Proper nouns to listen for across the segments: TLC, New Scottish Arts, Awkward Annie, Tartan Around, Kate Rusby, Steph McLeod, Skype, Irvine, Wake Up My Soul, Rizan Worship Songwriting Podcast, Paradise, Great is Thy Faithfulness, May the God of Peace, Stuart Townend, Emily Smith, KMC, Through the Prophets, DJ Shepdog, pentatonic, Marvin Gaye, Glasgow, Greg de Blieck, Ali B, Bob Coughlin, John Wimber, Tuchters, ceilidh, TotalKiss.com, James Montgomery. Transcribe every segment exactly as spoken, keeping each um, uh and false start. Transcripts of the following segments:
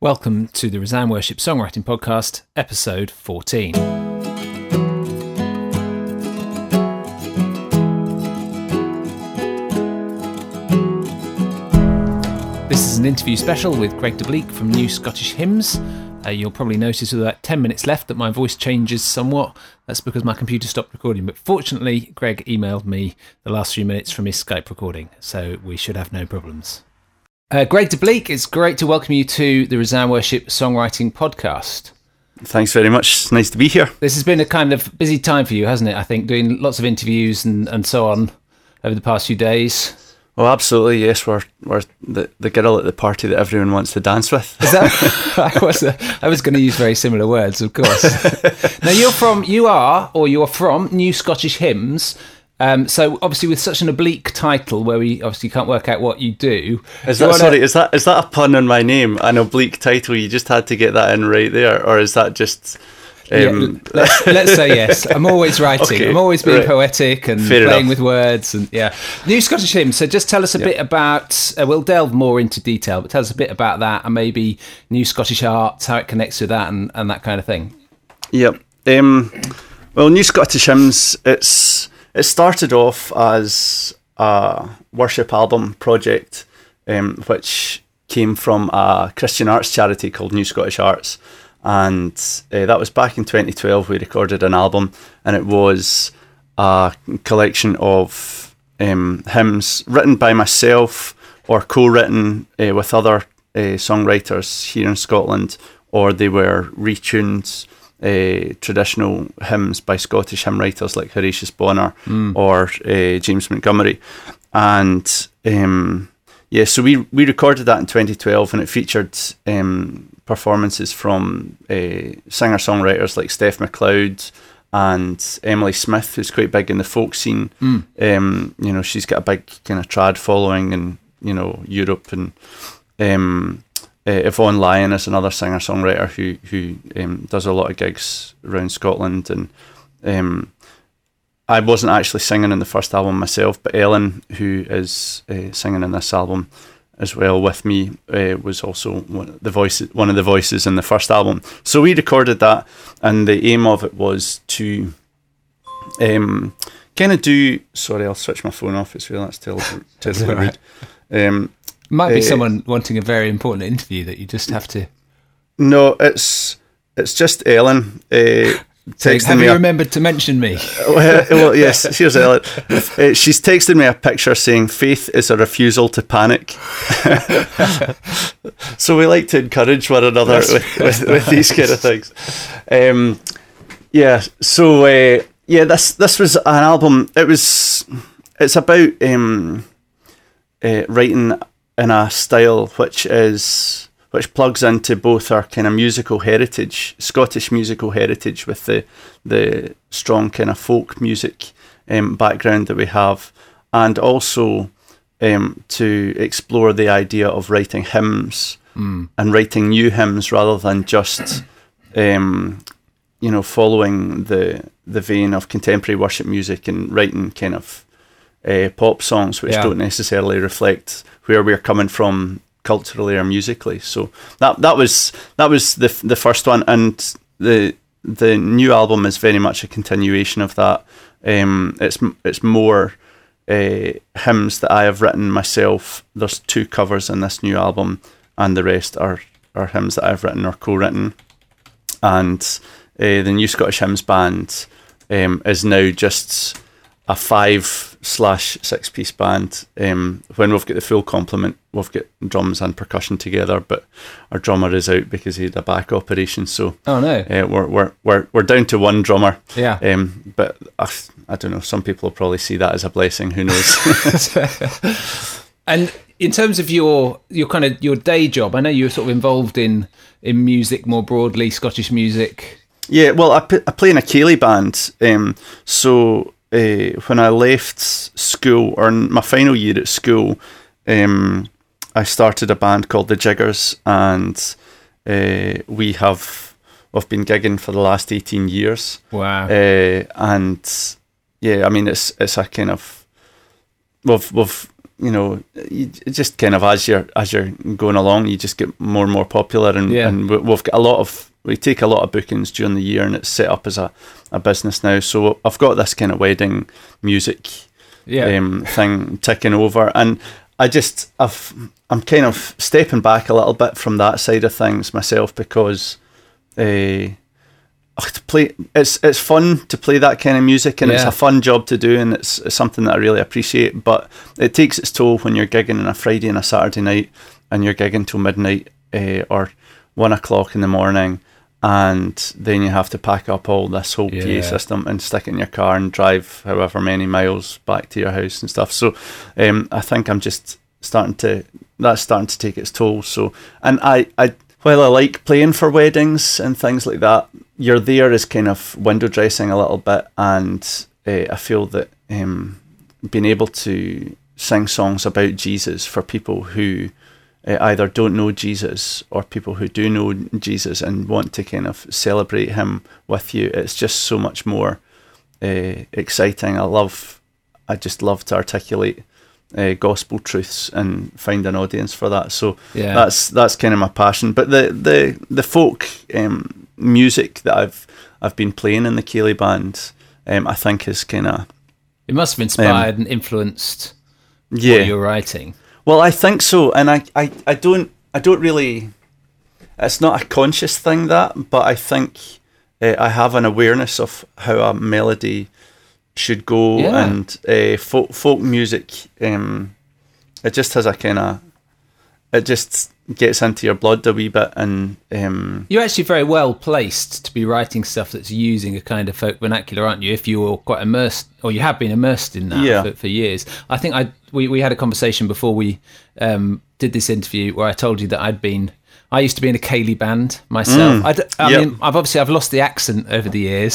Welcome to the Rizan Worship Songwriting Podcast, episode fourteen. This is an interview special with Greg de Blieck from New Scottish Hymns. Uh, you'll probably notice with about ten minutes left that my voice changes somewhat. That's because my computer stopped recording, but fortunately Greg emailed me the last few minutes from his Skype recording, so we should have no problems. Uh, Greg de Blieck, it's great to welcome you to the Rizan Worship Songwriting Podcast. Thanks very much. It's nice to be here. This has been a kind of busy time for you, hasn't it? I think doing lots of interviews and, and so on over the past few days. Oh, absolutely. Yes, we're we're the, the girl at the party that everyone wants to dance with. Is that? I was uh, I was going to use very similar words, of course. Now you're from you are or you're from New Scottish Hymns. Um, so obviously, with such an oblique title, where we obviously can't work out what you do, is that, you wanna... sorry, is that is that a pun on my name? An oblique title? You just had to get that in right there, or is that just? Um... Yeah, let's, let's say yes. I'm always writing. Okay, I'm always being right. poetic and Fair playing enough. With words and yeah. New Scottish Hymns. So just tell us a yeah. bit about. Uh, we'll delve more into detail, but tell us a bit about that and maybe New Scottish Arts, how it connects with that and, and that kind of thing. Yep. Yeah. Um, well, New Scottish Hymns. It's It started off as a worship album project, um, which came from a Christian arts charity called New Scottish Arts, and uh, that was back in twenty twelve. We recorded an album, and it was a collection of um, hymns written by myself or co-written uh, with other uh, songwriters here in Scotland, or they were retuned Uh, traditional hymns by Scottish hymn writers like Horatius Bonar mm. or uh, James Montgomery, and um, yeah, so we we recorded that in twenty twelve, and it featured um, performances from uh, singer songwriters like Steph McLeod and Emily Smith, who's quite big in the folk scene. Mm. Um, you know, she's got a big kind of trad following in you know Europe, and um, Uh, Yvonne Lyon is another singer-songwriter who who um, does a lot of gigs around Scotland, and um, I wasn't actually singing in the first album myself, but Ellen, who is uh, singing in this album as well with me, uh, was also one of the voices one of the voices in the first album. So we recorded that, and the aim of it was to um, kind of do. Sorry, I'll switch my phone off. It's real. That's terrible. terrible right. Um Might be uh, someone wanting a very important interview that you just have to. No, it's it's just Ellen. Uh, so have you a... remembered to mention me? well, well, yes. Here's Ellen. Uh, she's texted me a picture saying, "Faith is a refusal to panic." So we like to encourage one another that's, with, that's with, with these kind of things. Um, yeah. So uh, yeah, this this was an album. It was. It's about um, uh, writing in a style which is which plugs into both our kind of musical heritage, Scottish musical heritage, with the the strong kind of folk music um, background that we have, and also um, to explore the idea of writing hymns mm. and writing new hymns rather than just um, you know following the the vein of contemporary worship music and writing kind of Uh, pop songs which yeah. don't necessarily reflect where we're coming from culturally or musically. So that that was that was the the first one, and the the new album is very much a continuation of that. Um, it's it's more uh, hymns that I have written myself. There's two covers in this new album, and the rest are are hymns that I've written or co-written. And uh, the New Scottish Hymns Band um, is now just a five slash six piece band. Um, when we've got the full complement, we've got drums and percussion together, but our drummer is out because he had a back operation. So oh no, uh, we're we're we're we're down to one drummer. Yeah. Um, but I, I don't know. Some people will probably see that as a blessing. Who knows? And in terms of your your kind of your day job, I know you were sort of involved in in music more broadly, Scottish music. Yeah. Well, I, p- I play in a ceilidh band. Um. So. Uh, when I left school, or in my final year at school, um, I started a band called the Jiggers, and uh, we have we've been gigging for the last eighteen years. Wow! Uh, and yeah, I mean it's it's a kind of we've we've you know, you just kind of, as you're as you're going along, you just get more and more popular, and, yeah. and we've got a lot of we take a lot of bookings during the year, and it's set up as a, a business now. So I've got this kind of wedding music yeah. um, thing ticking over, and I just I've I'm kind of stepping back a little bit from that side of things myself, because uh, to play it's it's fun to play that kind of music, and yeah. it's a fun job to do, and it's, it's something that I really appreciate, but it takes its toll when you're gigging on a Friday and a Saturday night, and you're gigging till midnight uh, or one o'clock in the morning, and then you have to pack up all this whole yeah. P A system and stick it in your car and drive however many miles back to your house and stuff. So um, I think I'm just starting to that's starting to take its toll. So and I, I while I like playing for weddings and things like that, you're there as kind of window dressing a little bit, and uh, I feel that um, being able to sing songs about Jesus for people who uh, either don't know Jesus or people who do know Jesus and want to kind of celebrate him with you, it's just so much more uh, exciting. I love, I just love to articulate Uh, gospel truths and find an audience for that. So yeah. that's that's kind of my passion. But the the the folk um, music that I've I've been playing in the ceilidh band, um, I think is kind of it must have inspired um, and influenced yeah. what you're writing. Well, I think so, and I, I, I don't I don't really. It's not a conscious thing that, but I think uh, I have an awareness of how a melody should go, yeah. and uh, folk folk music. Um, it just has a kind of, it just gets into your blood a wee bit, and um, you're actually very well placed to be writing stuff that's using a kind of folk vernacular, aren't you? If you were quite immersed, or you have been immersed in that yeah. for, for years. I think I we we had a conversation before we um, did this interview where I told you that I'd been. I used to be in a ceilidh band myself. Mm, I, d- I yep. mean, I've obviously I've lost the accent over the years.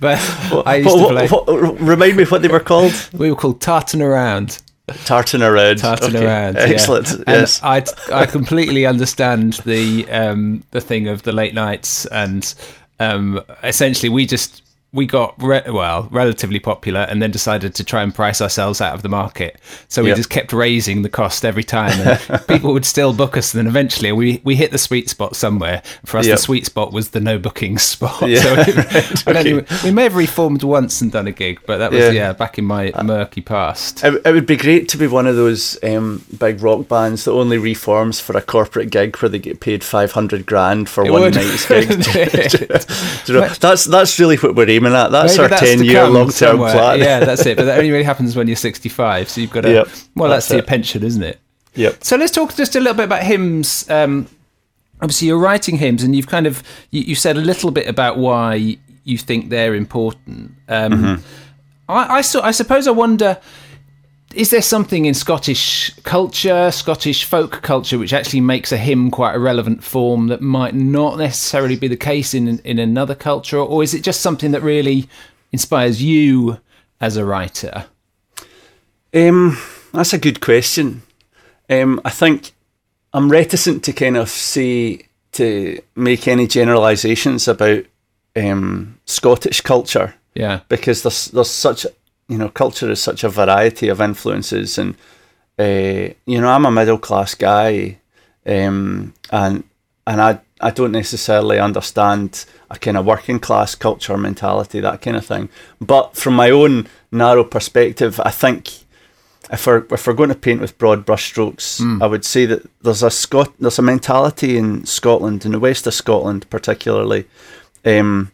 but well, I used well, to play. What, what, remind me what they were called. We were called Tartan Around. Tartan Around. Tartan okay. Around. Excellent. Yeah. Yes. And I I completely understand the um, the thing of the late nights, and um, essentially we just we got re- well relatively popular, and then decided to try and price ourselves out of the market. So we yep. just kept raising the cost every time, and people would still book us, and then eventually we we hit the sweet spot somewhere. For us yep. the sweet spot was the no booking spot. Yeah. So we, right. okay. anyway, we may have reformed once and done a gig, but that was yeah, yeah back in my murky past. It, it would be great to be one of those um, big rock bands that only reforms for a corporate gig where they get paid five hundred grand for it one would. night's gig. Do you know, that's that's really what we're aiming that that's Maybe our that's ten year long term plan. Yeah, that's it. But that only really happens when you're sixty-five, so you've got to yep, well that's, that's your it. pension, isn't it? Yep. So let's talk just a little bit about hymns. Um obviously you're writing hymns, and you've kind of you, you said a little bit about why you think they're important. um mm-hmm. I, I, so, I suppose I wonder, is there something in Scottish culture, Scottish folk culture, which actually makes a hymn quite a relevant form that might not necessarily be the case in in another culture? Or is it just something that really inspires you as a writer? Um, that's a good question. Um, I think I'm reticent to kind of say, to make any generalisations about um, Scottish culture. Yeah. Because there's, there's such... You know, culture is such a variety of influences, and uh, you know, I'm a middle class guy, um, and and I I don't necessarily understand a kind of working class culture mentality, that kind of thing. But from my own narrow perspective, I think if we're if we're going to paint with broad brushstrokes, mm. I would say that there's a Scot- there's a mentality in Scotland, in the west of Scotland particularly, um,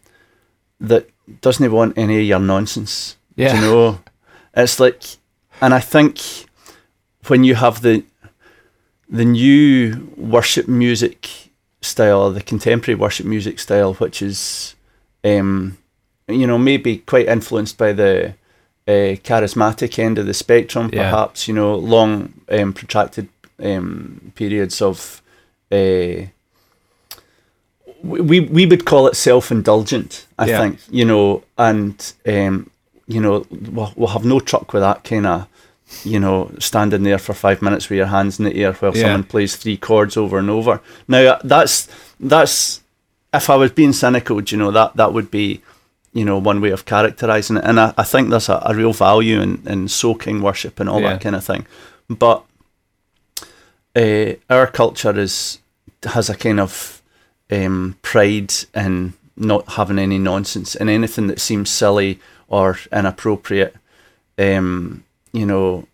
that doesn't want any of your nonsense. Yeah. You know, it's like, and I think when you have the the new worship music style, the contemporary worship music style, which is, um, you know, maybe quite influenced by the uh, charismatic end of the spectrum, perhaps, yeah. you know, long um, protracted um, periods of, uh, we we would call it self-indulgent, I yeah. think, you know, and... Um, you know, we'll, we'll have no truck with that kind of, you know, standing there for five minutes with your hands in the air while yeah. someone plays three chords over and over. Now, that's, that's if I was being cynical, you know, that, that would be, you know, one way of characterising it. And I, I think there's a, a real value in, in soaking worship and all yeah. that kind of thing. But uh, our culture is has a kind of um, pride in not having any nonsense, and anything that seems silly or inappropriate, um, you know,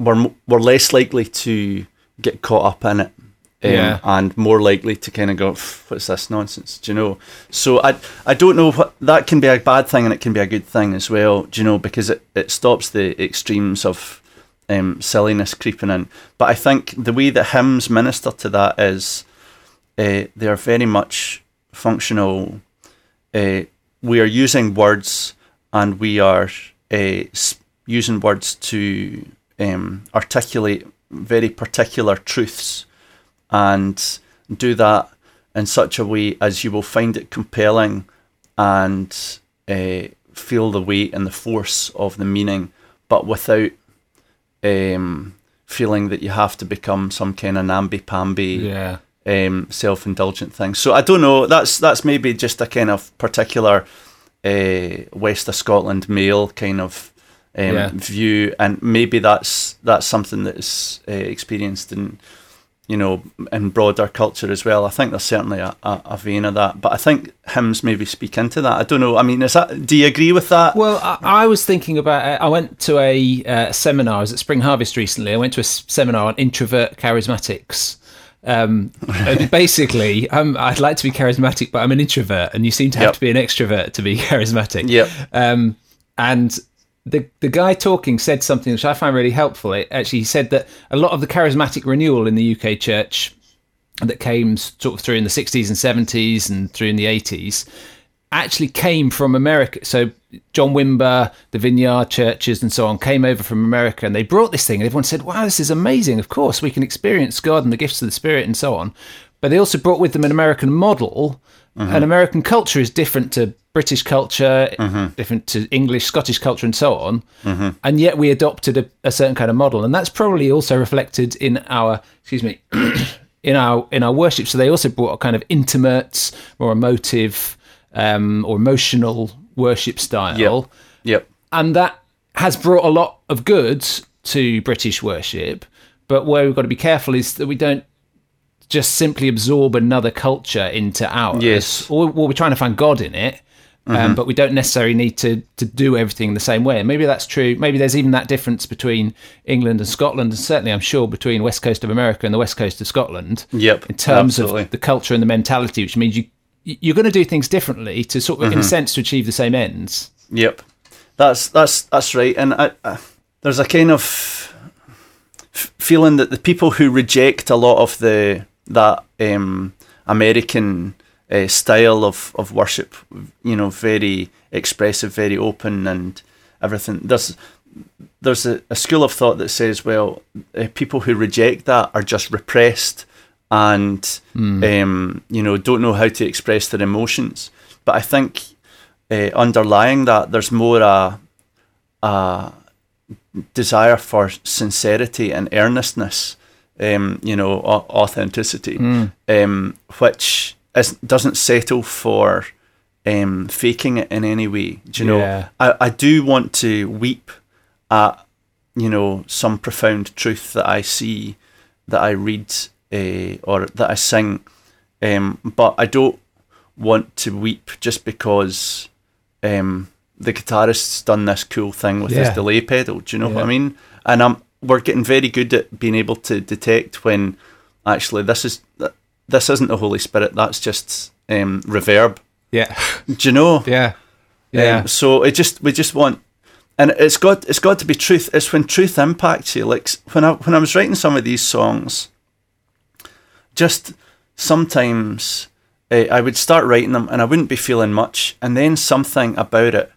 we're we're less likely to get caught up in it. Um, yeah. And more likely to kind of go, what's this nonsense, do you know? So I I don't know, what that can be a bad thing and it can be a good thing as well, do you know, because it, it stops the extremes of um, silliness creeping in. But I think the way that hymns minister to that is uh, they are very much functional. Uh, we are using words and we are uh, using words to um, articulate very particular truths, and do that in such a way as you will find it compelling and uh, feel the weight and the force of the meaning, but without um, feeling that you have to become some kind of namby-pamby, yeah. um, self-indulgent thing. So I don't know, that's that's maybe just a kind of particular uh, West of Scotland male kind of um, yeah. view, and maybe that's, that's something that is uh, experienced in... you know, in broader culture as well. I think there's certainly a, a, a vein of that, but I think hymns maybe speak into that. I don't know. I mean, is that? Do you agree with that? Well, I, I was thinking about. I went to a uh, seminar. I was at Spring Harvest recently. I went to a seminar on introvert charismatics. Um, basically, I'm, I'd like to be charismatic, but I'm an introvert, and you seem to have yep. to be an extrovert to be charismatic. Yep. Um, and. The the guy talking said something which I find really helpful. It actually said that a lot of the charismatic renewal in the U K church that came sort of through in the sixties and seventies and through in the eighties actually came from America. So John Wimber, the Vineyard churches and so on came over from America, and they brought this thing. And everyone said, wow, this is amazing. Of course, we can experience God and the gifts of the Spirit and so on. But they also brought with them an American model. Mm-hmm. And American culture is different to British culture, mm-hmm. different to English, Scottish culture, and so on. Mm-hmm. And yet we adopted a, a certain kind of model, and that's probably also reflected in our, excuse me, in our in our worship. So they also brought a kind of intimate, more emotive, um, or emotional worship style. Yep. Yep. And that has brought a lot of good to British worship. But where we've got to be careful is that we don't just simply absorb another culture into ours. Yes. Or, or we're trying to find God in it, um, mm-hmm. but we don't necessarily need to to do everything the same way. And maybe that's true. Maybe there's even that difference between England and Scotland, and certainly, I'm sure, between West Coast of America and the West Coast of Scotland. Yep. In terms absolutely. Of the culture and the mentality, which means you you're going to do things differently to sort of, mm-hmm. in a sense, to achieve the same ends. Yep. That's that's that's right. And I, I, there's a kind of f- feeling that the people who reject a lot of the that um, American uh, style of, of worship, you know, very expressive, very open and everything. There's, there's a, a school of thought that says, well, uh, people who reject that are just repressed and, mm. um, you know, don't know how to express their emotions. But I think uh, underlying that, there's more a, a desire for sincerity and earnestness. Um, you know, authenticity, mm. um, which is, doesn't settle for um, faking it in any way. Do you yeah. know? I, I do want to weep at, you know, some profound truth that I see, that I read, uh, or that I sing, um, but I don't want to weep just because um, the guitarist's done this cool thing with yeah. his delay pedal. Do you know yeah. what I mean? And I'm. We're getting very good at being able to detect when actually this is this isn't the Holy Spirit. That's just um, reverb. Yeah. Do you know? Yeah. Yeah. Um, so it just we just want, and it's got it's got to be truth. It's when truth impacts you. Like when I when I was writing some of these songs, just sometimes uh, I would start writing them and I wouldn't be feeling much, and then something about it.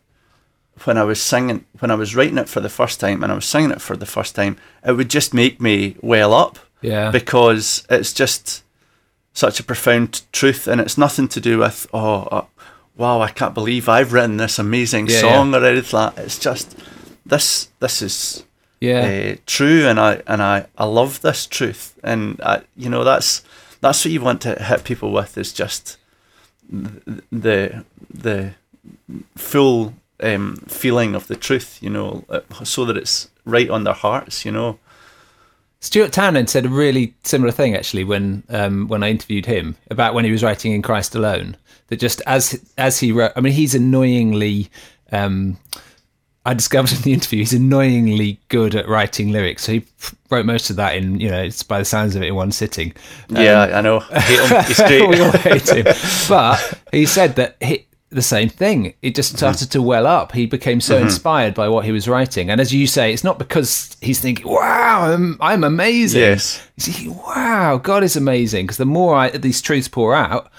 When I was singing, when I was writing it for the first time, and I was singing it for the first time, it would just make me well up, yeah. because it's just such a profound truth, and it's nothing to do with oh, uh, wow, I can't believe I've written this amazing yeah, song yeah. or anything like that. It's just this, this is yeah. uh, true, and I and I, I love this truth, and I, you know that's that's what you want to hit people with, is just the the. the full um, feeling of the truth, you know, so that it's right on their hearts, you know. Stuart Townend said a really similar thing, actually, when um, when I interviewed him about when he was writing In Christ Alone, that just as as he wrote, I mean, he's annoyingly, um, I discovered in the interview, he's annoyingly good at writing lyrics. So he wrote most of that in, you know, it's by the sounds of it in one sitting. Um, yeah, I know. I hate him. He's great. We all hate him. But he said that he, the same thing. It just started mm-hmm. to well up. He became so mm-hmm. inspired by what he was writing. And as you say, it's not because he's thinking, wow, I'm, I'm amazing. Yes. He's thinking, wow, God is amazing. Because the more I, these truths pour out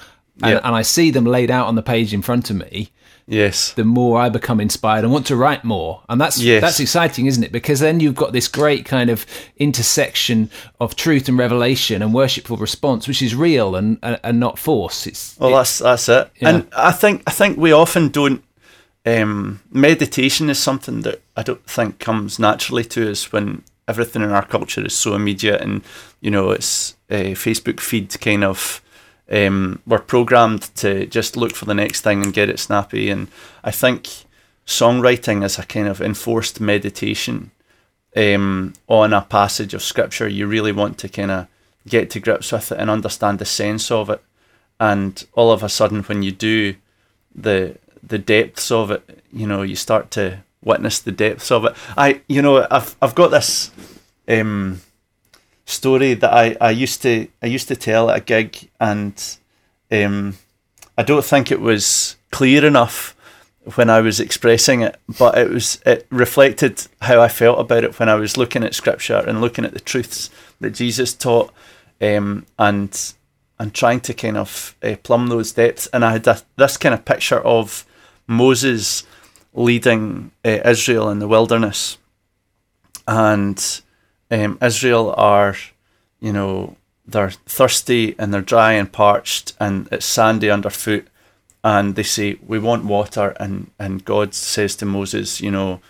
and, yep. and I see them laid out on the page in front of me, yes, the more I become inspired and want to write more. And that's yes. that's exciting, isn't it? Because then you've got this great kind of intersection of truth and revelation and worshipful response, which is real and and not forced. It's, well, it's, that's that's it. And know. I think I think we often don't. Um, meditation is something that I don't think comes naturally to us when everything in our culture is so immediate, and you know, it's a Facebook feed kind of. Um, we're programmed to just look for the next thing and get it snappy, and I think songwriting is a kind of enforced meditation um, on a passage of scripture. You really want to kind of get to grips with it and understand the sense of it, and all of a sudden when you do, the the depths of it, you know, you start to witness the depths of it. I, you know, I've I've got this um, story that I, I used to I used to tell at a gig, and um, I don't think it was clear enough when I was expressing it, but it was it reflected how I felt about it when I was looking at scripture and looking at the truths that Jesus taught, um, and and trying to kind of uh, plumb those depths. And I had a, this kind of picture of Moses leading uh, Israel in the wilderness, and Um, Israel are, you know, they're thirsty and they're dry and parched and it's sandy underfoot, and they say, we want water, and, and God says to Moses, you know,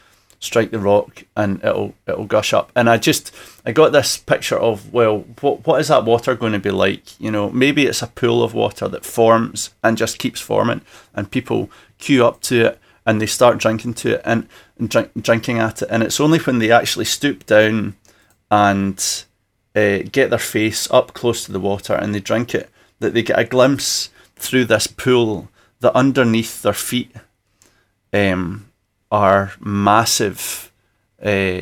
strike the rock and it'll it'll gush up. And I just, I got this picture of, well, what what is that water going to be like? You know, maybe it's a pool of water that forms and just keeps forming, and people queue up to it and they start drinking to it and, and drink, drinking at it. And it's only when they actually stoop down and uh, get their face up close to the water and they drink it, that they get a glimpse through this pool that underneath their feet um, are massive uh,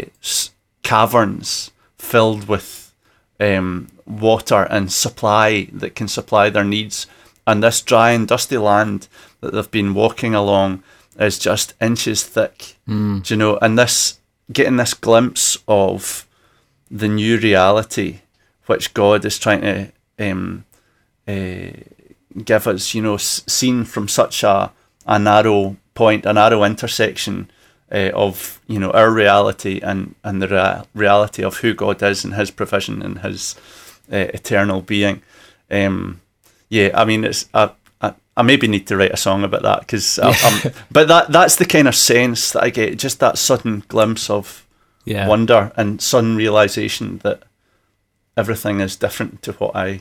caverns filled with um, water and supply that can supply their needs. And this dry and dusty land that they've been walking along is just inches thick, mm. do you know? And this, getting this glimpse of the new reality which God is trying to um, uh, give us, you know, s- seen from such a, a narrow point, a narrow intersection uh, of, you know, our reality and, and the rea- reality of who God is and his provision and his uh, eternal being. Um, yeah, I mean, it's I, I, I maybe need to write a song about that, because um, but that that's the kind of sense that I get, just that sudden glimpse of Yeah. wonder and sudden realization that everything is different to what I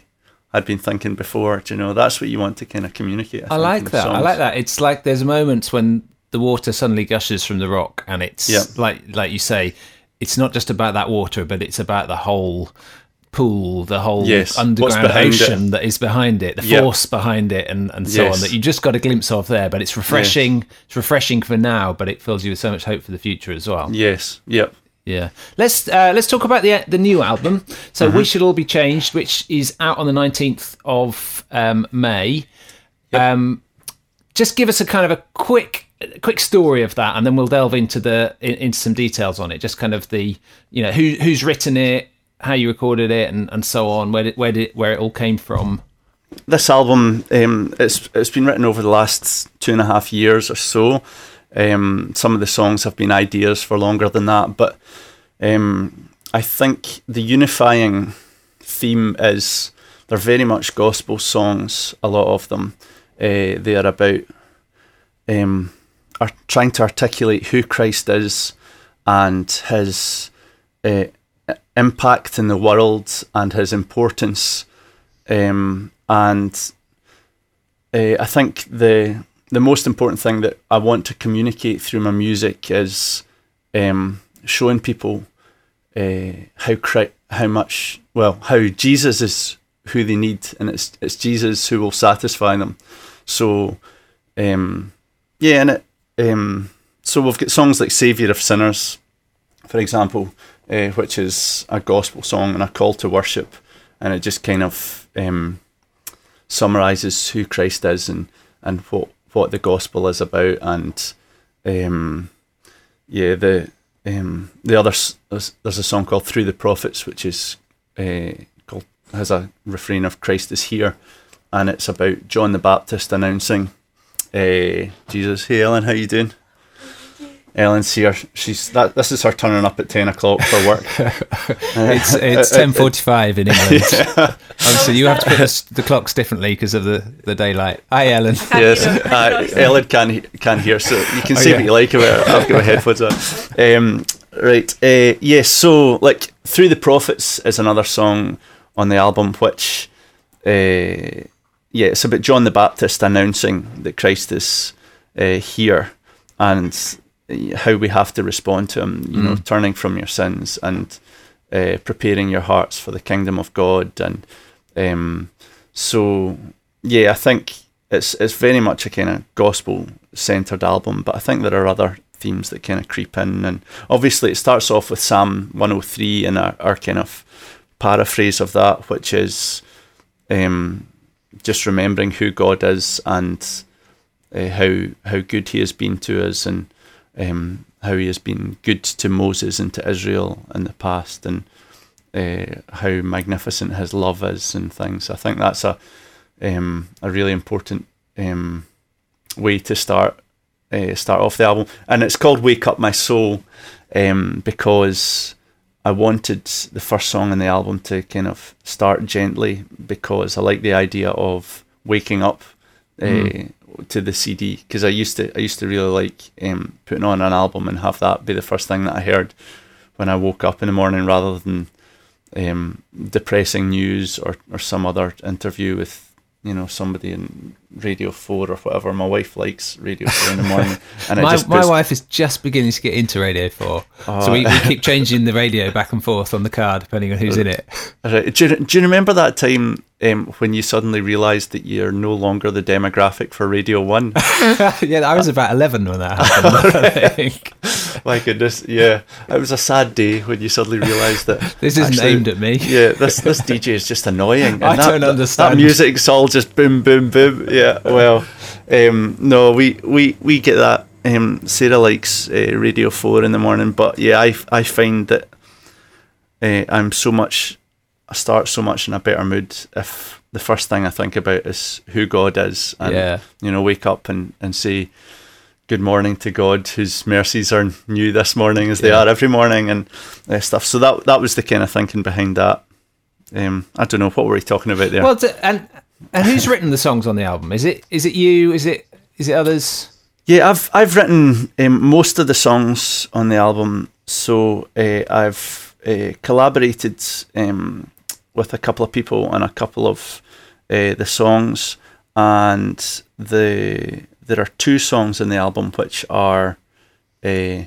had been thinking before. Do you know, that's what you want to kind of communicate. I, I think, like that. Songs. I like that. It's like there's moments when the water suddenly gushes from the rock, and it's yeah. like like you say, it's not just about that water, but it's about the whole pool, the whole yes. underground ocean it. that is behind it, the yep. force behind it, and, and so yes. on, that you just got a glimpse of there. But it's refreshing. Yes. It's refreshing for now, but it fills you with so much hope for the future as well. Yes. Yep. Yeah, let's uh, let's talk about the the new album. So mm-hmm. We Shall All Be Changed, which is out on the nineteenth of um, May. Yep. Um, just give us a kind of a quick quick story of that, and then we'll delve into the in, into some details on it. Just kind of the, you know, who who's written it, how you recorded it, and, and so on. Where did, where did where it all came from? This album, um, it's it's been written over the last two and a half years or so. Um, some of the songs have been ideas for longer than that, but um, I think the unifying theme is they're very much gospel songs, a lot of them. Uh, they are about um, are trying to articulate who Christ is and his uh, impact in the world and his importance. Um, and uh, I think the the most important thing that I want to communicate through my music is um, showing people uh, how cri- how much, well, how Jesus is who they need, and it's it's Jesus who will satisfy them. So, um, yeah, and it, um, so we've got songs like Saviour of Sinners, for example, uh, which is a gospel song and a call to worship, and it just kind of um, summarises who Christ is and, and what, what the gospel is about. And um, yeah, the um, the other there's, there's a song called Through the Prophets, which is uh, called has a refrain of Christ is here, and it's about John the Baptist announcing uh, Jesus. Hey Ellen, how you doing? Ellen's here. She's that. This is her turning up at ten o'clock for work. it's it's ten forty-five in England. Yeah. Obviously, you have to put the, the clocks differently because of the, the daylight. Hi, Ellen. Can yes, uh, Ellen can can hear, so you can oh, say yeah. what you like about it. I've got my headphones on. Um, right. Uh, yes. Yeah, so, like, Through the Prophets is another song on the album, which, uh, yeah, it's about John the Baptist announcing that Christ is uh, here, and how we have to respond to him, you know, mm. turning from your sins and uh, preparing your hearts for the kingdom of God. And um, so, yeah, I think it's it's very much a kind of gospel-centred album, but I think there are other themes that kind of creep in. And obviously it starts off with Psalm one oh three and our, our kind of paraphrase of that, which is um, just remembering who God is and uh, how how good he has been to us, and Um, how he has been good to Moses and to Israel in the past, and uh, how magnificent his love is and things. I think that's a um, a really important um, way to start uh, start off the album. And it's called Wake Up My Soul um, because I wanted the first song in the album to kind of start gently, because I like the idea of waking up uh, mm. to the C D, because I used to I used to really like um, putting on an album and have that be the first thing that I heard when I woke up in the morning, rather than um, depressing news or, or some other interview with, you know, somebody in Radio four or whatever. My wife likes Radio four in the morning, and my, I just puts... my wife is just beginning to get into Radio four, oh. so we, we keep changing the radio back and forth on the car depending on who's in it. Right. Do you, do you remember that time um, when you suddenly realised that you're no longer the demographic for Radio one? Yeah, I was about eleven when that happened. I think. My goodness, yeah, it was a sad day when you suddenly realised that this isn't actually aimed at me. Yeah, this this D J is just annoying. And I that, don't understand. That music's all just boom, boom, boom. Yeah, well, um, no, we, we, we get that. Um, Sarah likes uh, Radio four in the morning, but yeah, I, I find that uh, I'm so much, I start so much in a better mood if the first thing I think about is who God is, and yeah. you know, wake up and, and say good morning to God, whose mercies are new this morning as they yeah. are every morning, and uh, stuff. So that that was the kind of thinking behind that. Um, I don't know, what were we talking about there? Well, t- and. And who's written the songs on the album? Is it is it you? Is it is it others? Yeah, I've I've written um, most of the songs on the album. So uh, I've uh, collaborated um, with a couple of people on a couple of uh, the songs, and the there are two songs in the album which are uh,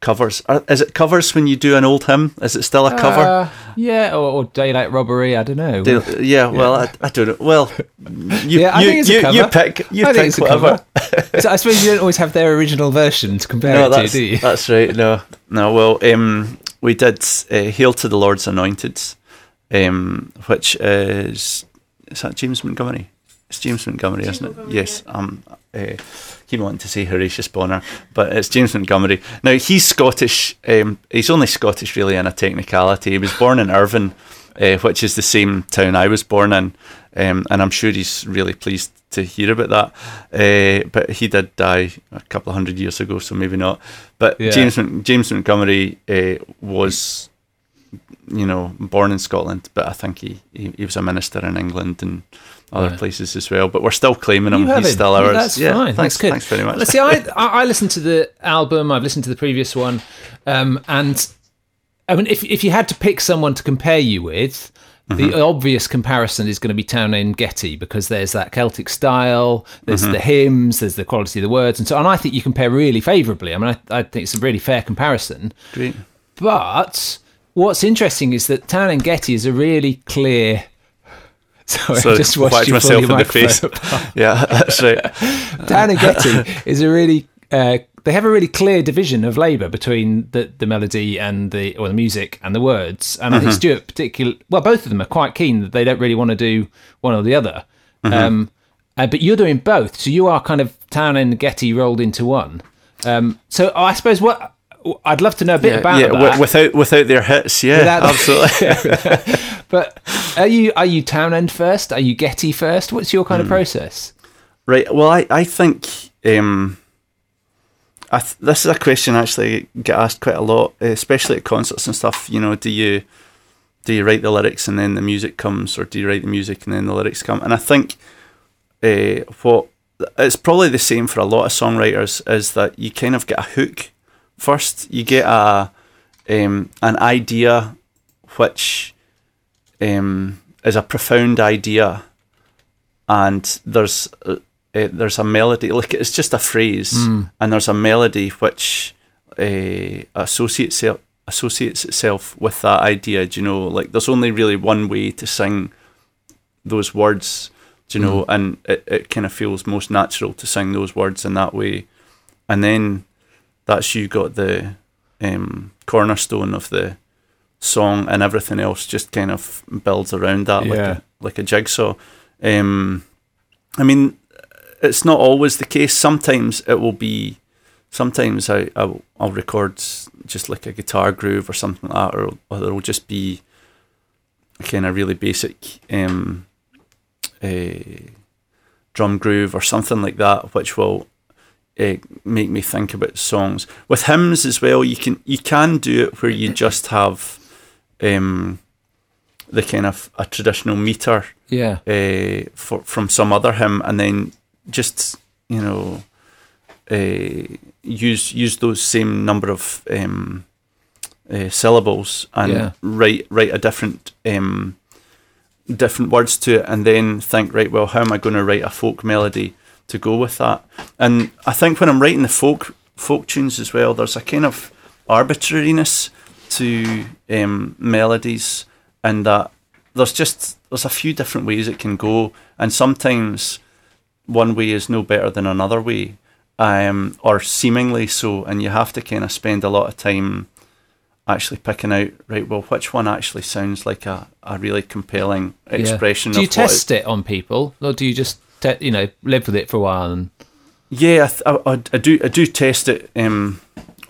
covers. Are, is it covers when you do an old hymn? Is it still a cover? Uh, yeah, or, or Daylight Robbery, I don't know. Day, yeah, yeah, well, I, I don't know. Well, you, yeah, I you, think it's you, a cover. You pick, you I pick think it's whatever. So I suppose you don't always have their original version to compare no, it that's, to, do you? That's right, no. No, well, um, we did uh, Hail to the Lord's Anointed, um, which is, is that James Montgomery? It's James Montgomery, James isn't Montgomery, it? Yes, yeah. um, uh, keep wanting to say Horatius Bonar, but it's James Montgomery. Now, he's Scottish. Um, he's only Scottish, really, in a technicality. He was born in Irvine, uh, which is the same town I was born in, um, and I'm sure he's really pleased to hear about that. Uh, but he did die a couple of hundred years ago, so maybe not. But yeah. James James Montgomery uh, was, you know, born in Scotland, but I think he, he, he was a minister in England and other yeah. places as well, but we're still claiming him. He's still ours. Yeah, that's yeah, fine. Thanks, that's good. Thanks very much. Let's see, I, I listened to the album. I've listened to the previous one, um, and I mean, if if you had to pick someone to compare you with, Mm-hmm. The obvious comparison is going to be Townend Getty, because there's that Celtic style, there's mm-hmm. the hymns, there's the quality of the words, and so on. I think you compare really favourably. I mean, I, I think it's a really fair comparison. Great. But what's interesting is that Townend Getty is a really clear... Sorry, so I just watched you myself in microphone. The face. Yeah, that's right. Townend Getty is a really... Uh, they have a really clear division of labour between the, the melody and the or the music and the words. And mm-hmm. I think Stuart particularly, well, both of them are quite keen that they don't really want to do one or the other. Mm-hmm. Um, uh, but you're doing both. So you are kind of Townend Getty rolled into one. Um, so I suppose what I'd love to know a bit yeah, about yeah, that. W- without, without their hits, yeah, without absolutely. Yeah. But are you, are you Townend first? Are you Getty first? What's your kind mm. of process? Right. Well, I, I think... Um, I th- this is a question I actually get asked quite a lot, especially at concerts and stuff. You know, do you do you write the lyrics and then the music comes, or do you write the music and then the lyrics come? And I think uh, what it's probably the same for a lot of songwriters is that you kind of get a hook first. You get a um, an idea which um, is a profound idea, and there's. Uh, Uh, there's a melody, like it's just a phrase, mm. and there's a melody which uh, associates it, associates itself with that idea. Do you know, like there's only really one way to sing those words. Do you mm. know, and it, it kind of feels most natural to sing those words in that way. And then that's you got the um, cornerstone of the song, and everything else just kind of builds around that, yeah. like a, like a jigsaw. Um, I mean. It's not always the case. Sometimes it will be, sometimes I, I will, I'll record just like a guitar groove or something like that, or, or there will just be a kind of really basic um, a drum groove or something like that, which will uh, make me think about songs. With hymns as well, you can you can do it where you just have um, the kind of a traditional meter yeah. uh, for, from some other hymn, and then just you know, uh, use use those same number of um, uh, syllables and yeah. write write a different um, different words to it, and then think, right, well, how am I going to write a folk melody to go with that? And I think when I'm writing the folk folk tunes as well, there's a kind of arbitrariness to um, melodies, and that there's just there's a few different ways it can go, and sometimes. One way is no better than another way, um, or seemingly so, and you have to kind of spend a lot of time actually picking out, right, well, which one actually sounds like a, a really compelling expression. Yeah. Do you of test it, it on people, or do you just, te- you know, live with it for a while? And... Yeah, I, th- I, I do I do test it um,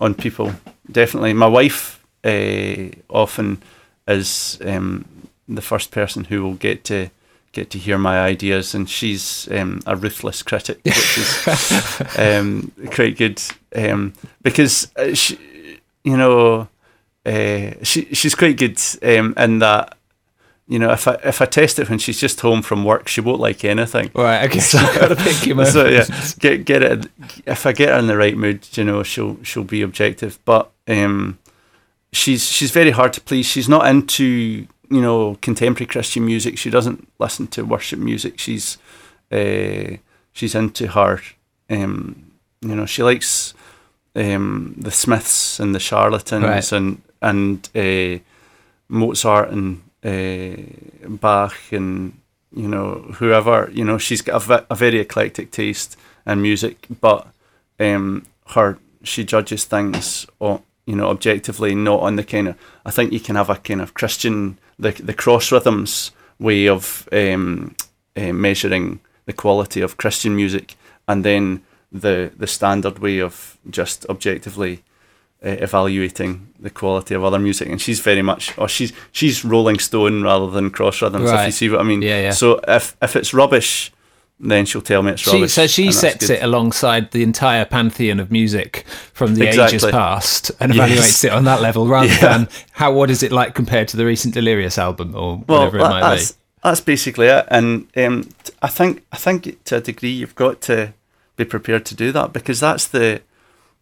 on people, definitely. My wife uh, often is um, the first person who will get to get to hear my ideas, and she's um, a ruthless critic, which is um, quite good um, because she, you know, uh, she she's quite good um, in that, you know, if I if I test it when she's just home from work, she won't like anything. Right, okay. So, so yeah, get get it. If I get her in the right mood, you know, she'll she'll be objective. But um, she's she's very hard to please. She's not into. You know, contemporary Christian music. She doesn't listen to worship music. She's, uh, she's into her. Um, you know, she likes um, the Smiths and the Charlatans right. and and uh, Mozart and uh, Bach and you know whoever. You know, she's got a, a very eclectic taste in music, but um, her she judges things on you know objectively, not on the kind of. I think you can have a kind of Christian. The the cross rhythms way of um, uh, measuring the quality of Christian music, and then the the standard way of just objectively uh, evaluating the quality of other music. And she's very much, or she's she's Rolling Stone rather than cross rhythms. Right. If you see what I mean. Yeah, yeah. So if if it's rubbish, then she'll tell me it's she, rubbish. So she sets good. It alongside the entire pantheon of music from the exactly. ages past and yes. evaluates it on that level rather yeah. than how what is it like compared to the recent Delirious album or well, whatever it that, might that's, be. That's basically it. And um, I think I think to a degree you've got to be prepared to do that because that's the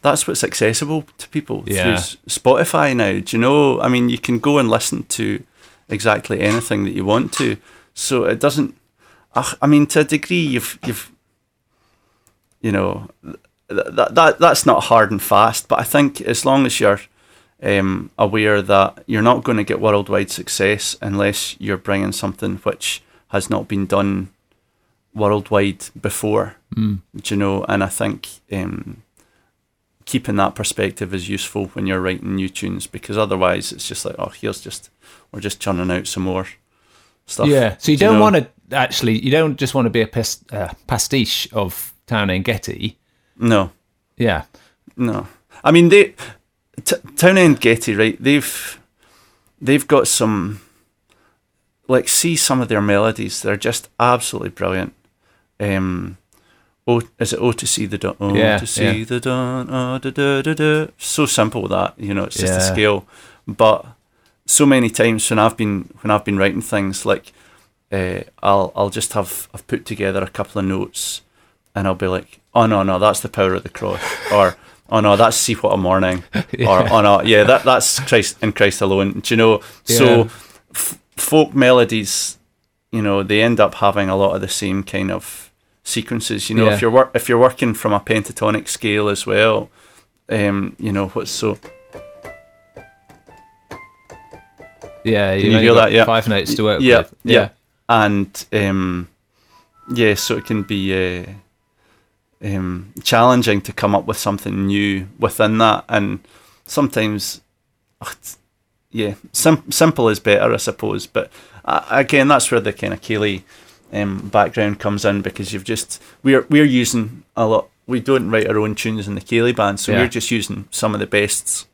that's what's accessible to people yeah. through Spotify now. Do you know? I mean, you can go and listen to exactly anything that you want to. So it doesn't, I mean, to a degree, you've, you've, you know, that that that's not hard and fast, but I think as long as you're um, aware that you're not going to get worldwide success unless you're bringing something which has not been done worldwide before, mm. do you know? And I think um, keeping that perspective is useful when you're writing new tunes, because otherwise it's just like, oh, here's just, we're just churning out some more stuff. Yeah, so you do don't you know? want to actually, you don't just want to be a pas- uh, pastiche of Townend Getty. No. Yeah. No. I mean, they T- Townend Getty, right, they've they've got some, like, see some of their melodies. They're just absolutely brilliant. Um, oh, is it Oh to See the Dawn? Oh, yeah, to see yeah. the dawn. Oh, da, da, da, da. So simple that, you know, it's just yeah. a scale. But so many times when I've been when I've been writing things, like, uh, I'll I'll just have I've put together a couple of notes, and I'll be like, oh no, no, that's the power of the cross, or oh no, that's See What a Morning, yeah. or oh no, yeah, that that's Christ in Christ Alone. Do you know? Yeah. So f- folk melodies, you know, they end up having a lot of the same kind of sequences. You know, yeah. if you're wor- if you're working from a pentatonic scale as well, um, you know what's so. Yeah, you, you hear that? Yeah, five notes to work yeah, with. Yeah, yeah, and um, yeah, so it can be. Uh, Um, challenging to come up with something new within that, and sometimes ugh, yeah sim- simple is better, I suppose, but uh, again, that's where the kind of ceilidh um, background comes in, because you've just we're we're using a lot, we don't write our own tunes in the ceilidh band, so yeah. we're just using some of the best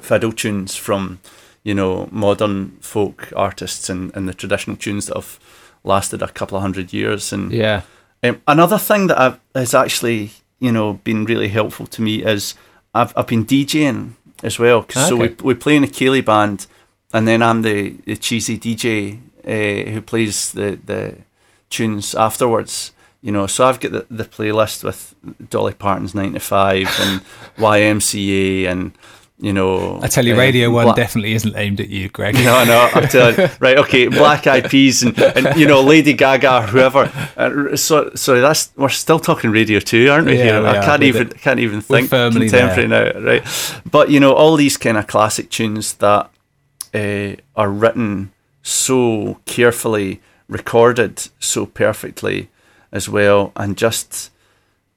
fiddle tunes from, you know, modern folk artists and, and the traditional tunes that have lasted a couple of hundred years. And yeah Um, another thing that I've, has actually, you know, been really helpful to me is I've I've been DJing as well. Cause okay. So we we play in a ceilidh band, and then I'm the, the cheesy D J uh, who plays the, the tunes afterwards. You know, so I've got the, the playlist with Dolly Parton's nine to five and Y M C A and, you know... I tell you, uh, Radio One Bla- definitely isn't aimed at you, Greg. No, no, I'm telling you. Right, okay, Black Eyed Peas and, and, you know, Lady Gaga, whoever. Uh, so, sorry, that's, we're still talking Radio Two, aren't we? Yeah, here? We I are, can't even, it, can't even think contemporary there. Now, right? But, you know, all these kind of classic tunes that uh, are written so carefully, recorded so perfectly as well, and just,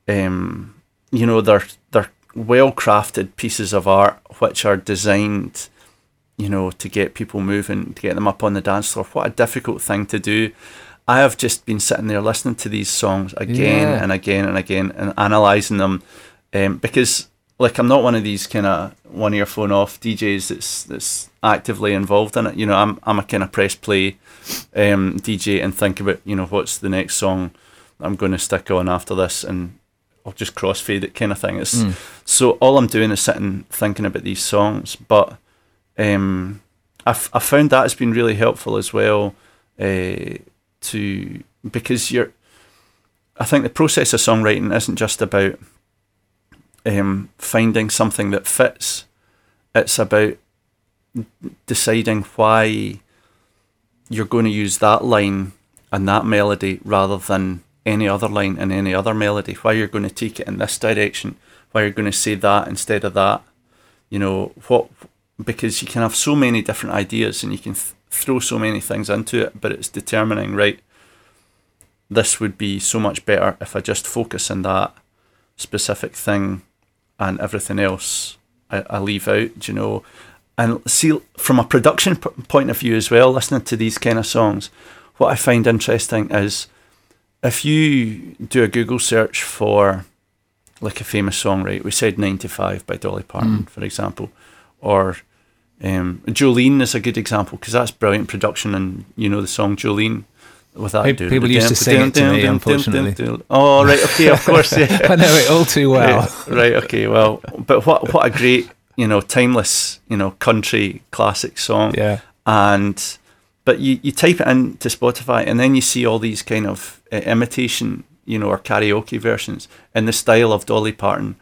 um, you know, they're they're well-crafted pieces of art which are designed, you know, to get people moving, to get them up on the dance floor. What a difficult thing to do. I have just been sitting there listening to these songs again yeah. and again and again and analysing them, um, because, like, I'm not one of these kind of one earphone off D Js that's that's actively involved in it. You know, I'm I'm a kind of press play um, D J and think about, you know, what's the next song I'm going to stick on after this, and or just crossfade it kind of thing. It's, mm. So all I'm doing is sitting thinking about these songs. But um, I, f- I found that has been really helpful as well, uh, to because you're. I think the process of songwriting isn't just about um, finding something that fits. It's about deciding why you're going to use that line and that melody rather than any other line and any other melody, why you're going to take it in this direction, why you're going to say that instead of that, you know, what, because you can have so many different ideas and you can th- throw so many things into it, but it's determining, right, this would be so much better if I just focus on that specific thing and everything else I, I leave out, you know. And see, from a production p- point of view as well, listening to these kind of songs, what I find interesting is if you do a Google search for, like, a famous song, right? We said nine to five by Dolly Parton, mm. for example, or um, Jolene is a good example because that's brilliant production, and you know the song Jolene with that. People do, used do, to do, sing do, it to do, me, do, unfortunately. Do, do. Oh, right, okay, of course. Yeah. I know it all too well. Right, right, okay, well, but what what a great, you know, timeless, you know, country classic song. Yeah, and. But you, you type it into Spotify and then you see all these kind of uh, imitation, you know, or karaoke versions in the style of Dolly Parton.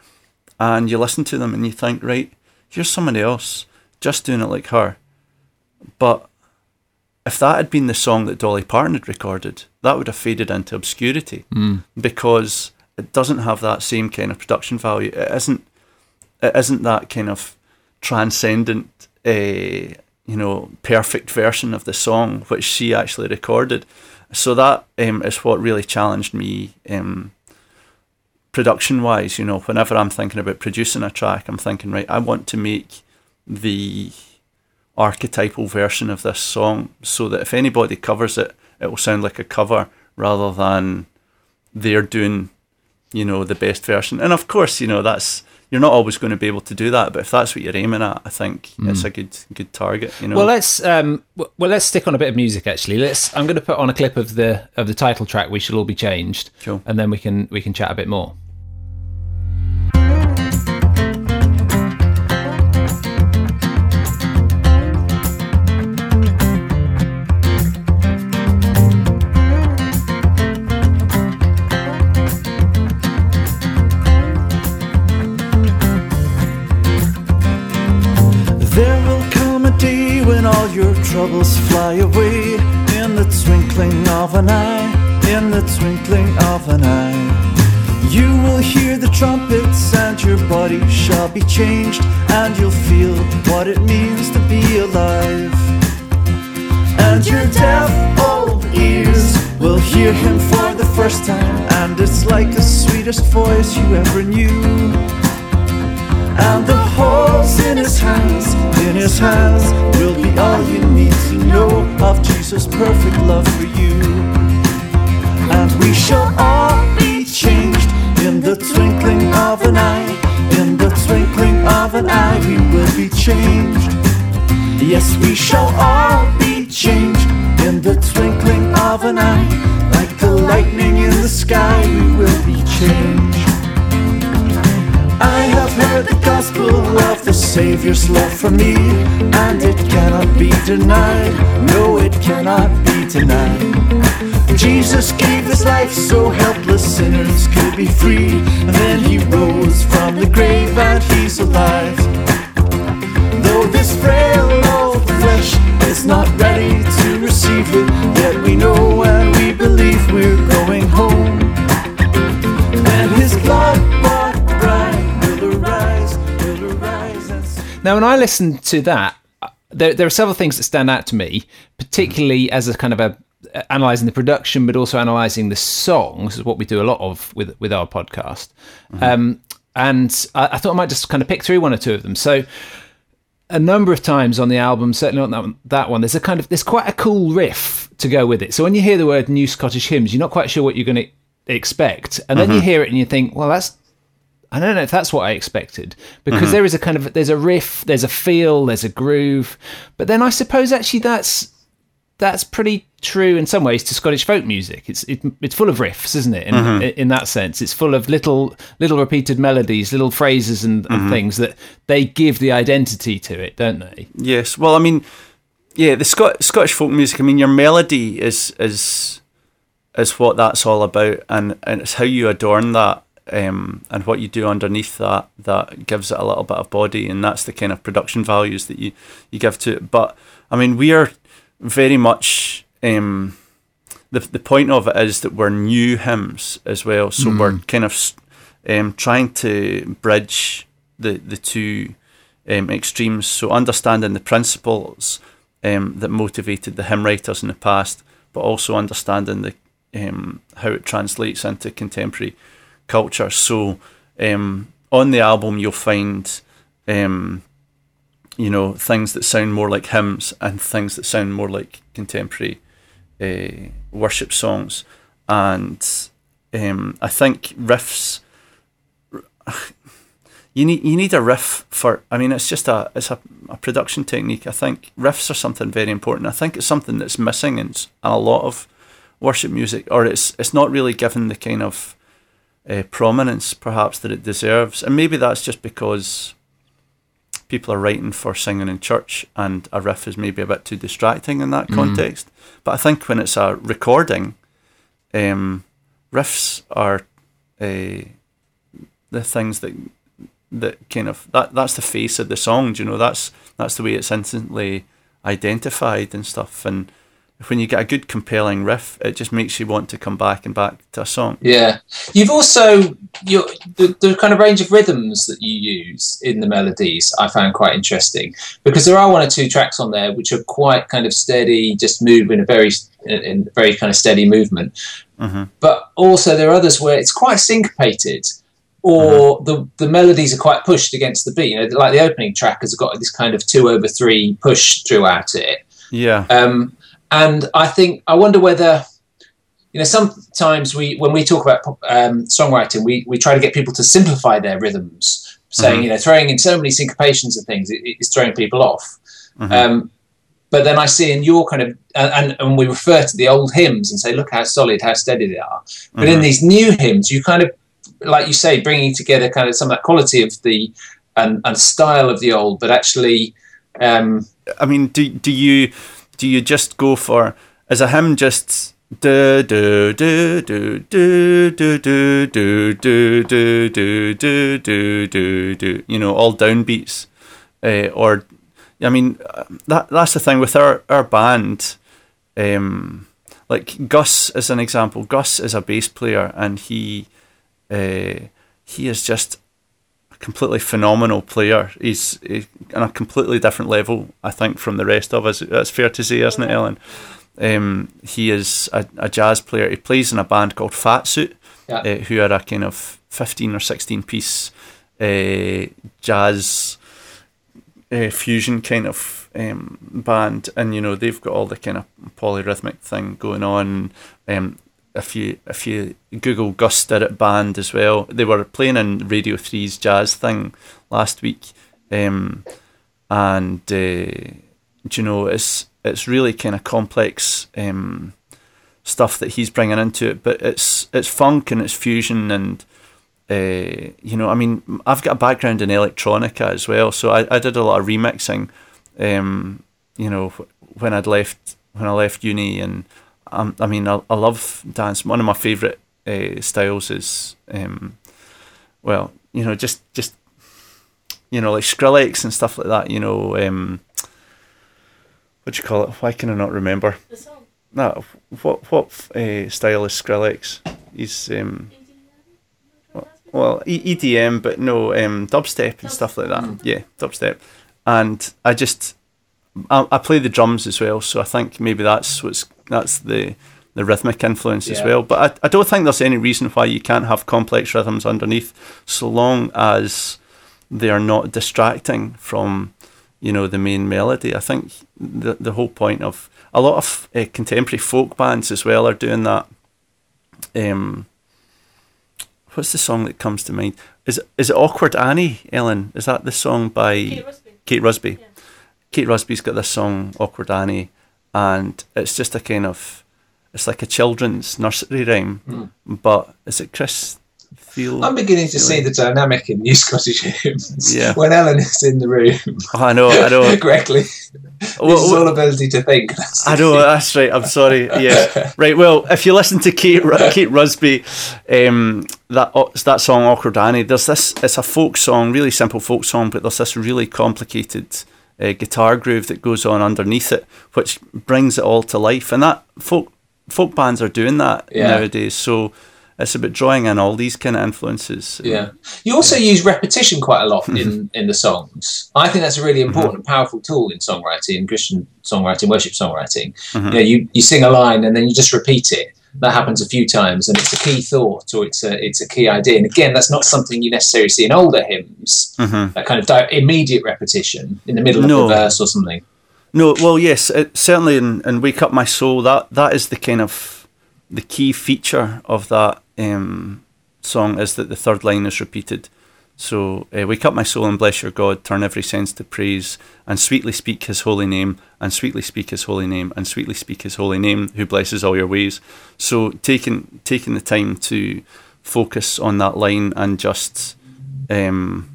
And you listen to them and you think, right, here's somebody else just doing it like her. But if that had been the song that Dolly Parton had recorded, that would have faded into obscurity mm. because it doesn't have that same kind of production value. It isn't, it isn't that kind of transcendent, uh, you know, perfect version of the song which she actually recorded. So that um, is what really challenged me um, production-wise. You know, whenever I'm thinking about producing a track, I'm thinking, right, I want to make the archetypal version of this song so that if anybody covers it, it will sound like a cover rather than they're doing, you know, the best version. And of course, you know, that's, you're not always going to be able to do that, but if that's what you're aiming at, I think mm. it's a good good target, you know. Well, let's um w- well let's stick on a bit of music actually. Let's I'm going to put on a clip of the of the title track, We Shall All Be Changed. Cool. And then we can we can chat a bit more. Your troubles fly away in the twinkling of an eye, in the twinkling of an eye. You will hear the trumpets and your body shall be changed, and you'll feel what it means to be alive. And your deaf old ears will hear him for the first time, and it's like the sweetest voice you ever knew. And the holes in his hands, in his hands, will be all you need to know of Jesus' perfect love for you. And we shall all be changed in the twinkling of an eye, in the twinkling of an eye we will be changed. Yes, we shall all be changed in the twinkling of an eye, like the lightning in the sky we will be changed. I have heard the gospel of the Saviour's love for me, and it cannot be denied, no it cannot be denied. Jesus gave his life so helpless sinners could be free, and then he rose from the grave and he's alive. Though this frail old flesh is not ready to receive it, yet we know and we believe we're going home. And his blood Now, when I listen to that, there, there are several things that stand out to me, particularly as a kind of a uh, analysing the production, but also analysing the songs, is what we do a lot of with, with our podcast. Mm-hmm. Um, and I, I thought I might just kind of pick through one or two of them. So a number of times on the album, certainly on that one, that one there's a kind of there's quite a cool riff to go with it. So when you hear the word New Scottish Hymns, you're not quite sure what you're going to expect. And then mm-hmm. you hear it and you think, well, that's, I don't know if that's what I expected, because mm-hmm. there is a kind of, there's a riff, there's a feel, there's a groove. But then I suppose actually that's that's pretty true in some ways to Scottish folk music. It's it, it's full of riffs, isn't it? In, mm-hmm. in that sense, it's full of little little repeated melodies, little phrases and, and mm-hmm. things that they give the identity to it, don't they? Yes. Well, I mean, yeah, the Scot- Scottish folk music, I mean, your melody is is is what that's all about, and, and it's how you adorn that. Um, and what you do underneath that that gives it a little bit of body, and that's the kind of production values that you, you give to it. But I mean, we are very much um, the the point of it is that we're new hymns as well, so mm. we're kind of um, trying to bridge the the two um, extremes. So understanding the principles um, that motivated the hymn writers in the past, but also understanding the um, how it translates into contemporary culture. So um, on the album you'll find um, you know, things that sound more like hymns and things that sound more like contemporary uh, worship songs, and um, I think riffs, you need you need a riff for, I mean, it's just a it's a, a production technique. I think riffs are something very important. I think it's something that's missing in a lot of worship music, or it's it's not really given the kind of Uh, prominence perhaps that it deserves, and maybe that's just because people are writing for singing in church and a riff is maybe a bit too distracting in that mm. context. But I think when it's a recording, um, riffs are uh, the things that that kind of that that's the face of the song, do you know, that's that's the way it's instantly identified and stuff, and when you get a good compelling riff, it just makes you want to come back and back to a song. Yeah. You've also, your the, the kind of range of rhythms that you use in the melodies I found quite interesting, because there are one or two tracks on there which are quite kind of steady, just move in a very, in a very kind of steady movement. Mm-hmm. But also there are others where it's quite syncopated, or mm-hmm. the, the melodies are quite pushed against the beat. You know, like the opening track has got this kind of two over three push throughout it. Yeah. Um, And I think, I wonder whether, you know, sometimes we, when we talk about um, songwriting, we, we try to get people to simplify their rhythms, saying, mm-hmm. you know, throwing in so many syncopations and things, it, it's throwing people off. Mm-hmm. Um, but then I see in your kind of, and, and we refer to the old hymns and say, look how solid, how steady they are. But mm-hmm. in these new hymns, you kind of, like you say, bringing together kind of some of that quality of the, and, and style of the old, but actually... Um, I mean, do do you... Do you just go for, as a hymn, just do do do do do do do do do do do do do do do, you know, all downbeats, uh, or, I mean, that that's the thing with our our band, um, like Gus as an example. Gus is a bass player, and he, uh, he is just a completely phenomenal player. He's he, on a completely different level, I think, from the rest of us. That's fair to say, isn't it, Ellen? Um, he is a, a jazz player. He plays in a band called Fatsuit, yeah. uh, who are a kind of fifteen or sixteen piece uh, jazz uh, fusion kind of um, band. And, you know, they've got all the kind of polyrhythmic thing going on. Um, if you if you Google Gus Stewart Band as well, they were playing in Radio three's jazz thing last week. Um, and uh, you know, it's it's really kind of complex um, stuff that he's bringing into it, but it's it's funk and it's fusion, and uh, you know, I mean, I've got a background in electronica as well, so I, I did a lot of remixing, um, you know, when I'd left when I left uni, and um, I mean, I, I love dance. One of my favourite uh, styles is, um, well, you know, just just. You know, like Skrillex and stuff like that, you know, um, what do you call it? Why can I not remember? The song. No, what what uh, style is Skrillex? He's, um, E D M? Well, E D M, but no, um, dubstep and dubstep. Stuff like that. Mm-hmm. Yeah, dubstep. And I just, I, I play the drums as well, so I think maybe that's what's, that's the, the rhythmic influence yeah. as well. But I, I don't think there's any reason why you can't have complex rhythms underneath, so long as they are not distracting from, you know, the main melody. I think the the whole point of a lot of uh, contemporary folk bands as well are doing that. Um, what's the song that comes to mind? Is is it Awkward Annie, Ellen? Is that the song by Kate Rusby? Kate Rusby. Yeah. Kate Rusby's got this song Awkward Annie, and it's just a kind of, it's like a children's nursery rhyme. Mm. But is it Chris? Feel, I'm beginning to see the dynamic in New Scottish Hymns yeah. when Ellen is in the room. Oh, I know, I know. Correctly. Well, it's all ability to think. That's I know, thing. That's right. I'm sorry. Yes. Right. Well, if you listen to Kate, Kate Rusby, um, that uh, that song Awkward Annie, there's this, it's a folk song, really simple folk song, but there's this really complicated uh, guitar groove that goes on underneath it, which brings it all to life. And that folk, folk bands are doing that yeah. nowadays. So, it's about drawing in all these kind of influences. Yeah. You also yeah. use repetition quite a lot in, in the songs. I think that's a really important and mm-hmm. powerful tool in songwriting, in Christian songwriting, worship songwriting. Mm-hmm. You know, you, you sing a line and then you just repeat it. That happens a few times, and it's a key thought, or it's a, it's a key idea. And again, that's not something you necessarily see in older hymns, mm-hmm. that kind of di- immediate repetition in the middle no. of the verse or something. No, well, yes, it, certainly in, in Wake Up My Soul, that that is the kind of, the key feature of that Um, song is that the third line is repeated. So uh, wake up my soul and bless your God, turn every sense to praise, and sweetly speak his holy name, and sweetly speak his holy name, and sweetly speak his holy name, who blesses all your ways. So taking taking the time to focus on that line, and just um,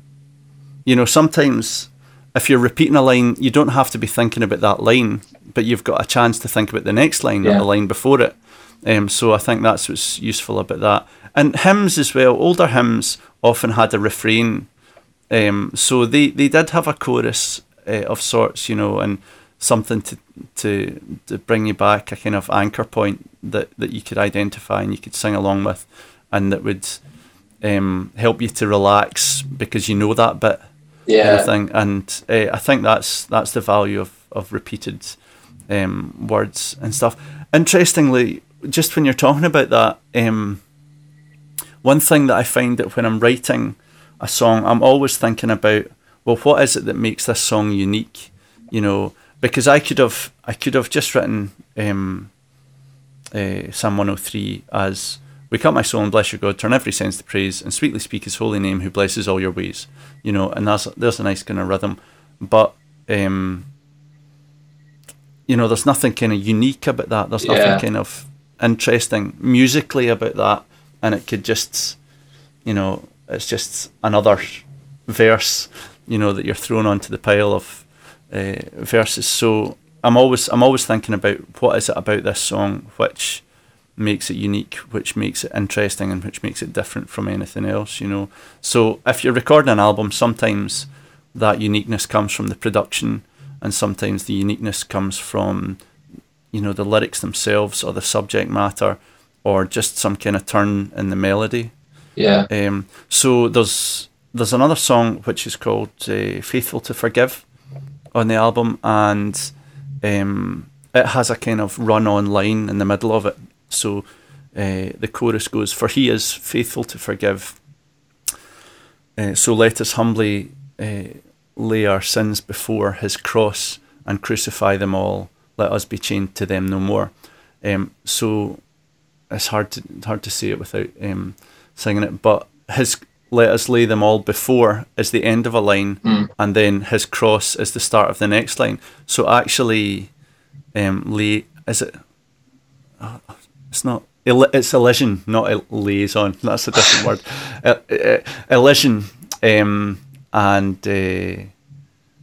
you know, sometimes if you're repeating a line, you don't have to be thinking about that line, but you've got a chance to think about the next line yeah. or the line before it. Um, so I think that's what's useful about that. And hymns as well, older hymns often had a refrain. Um, so they, they did have a chorus uh, of sorts, you know, and something to, to to bring you back, a kind of anchor point that, that you could identify and you could sing along with, and that would um, help you to relax because you know that bit. Yeah. Kind of thing. And uh, I think that's that's the value of, of repeated um, words and stuff. Interestingly, just when you're talking about that, um, one thing that I find that when I'm writing a song, I'm always thinking about, well, what is it that makes this song unique? You know, because I could have I could have just written um, uh, Psalm one oh three as, "Wake up my soul and bless your God, turn every sense to praise, and sweetly speak his holy name who blesses all your ways." You know, and that's, there's a nice kind of rhythm. But, um, you know, there's nothing kind of unique about that. There's nothing yeah. kind of interesting musically about that. And it could just, you know, it's just another verse, you know, that you're thrown onto the pile of uh, verses. So I'm always, I'm always thinking about what is it about this song which makes it unique, which makes it interesting, and which makes it different from anything else, you know. So if you're recording an album, sometimes that uniqueness comes from the production, and sometimes the uniqueness comes from, you know, the lyrics themselves or the subject matter, or just some kind of turn in the melody. Yeah. Um. So there's there's another song which is called uh, "Faithful to Forgive" on the album, and um, it has a kind of run-on line in the middle of it. So uh, the chorus goes, "For he is faithful to forgive, uh, so let us humbly uh, lay our sins before his cross and crucify them all. Let us be chained to them no more." Um, so it's hard to hard to say it without um, singing it, but his "let us lay them all before" is the end of a line, mm. and then his cross is the start of the next line. So actually, um, lay is it? Uh, It's not. It's elision, not a liaison. That's a different word. Uh, uh, elision, um, and uh,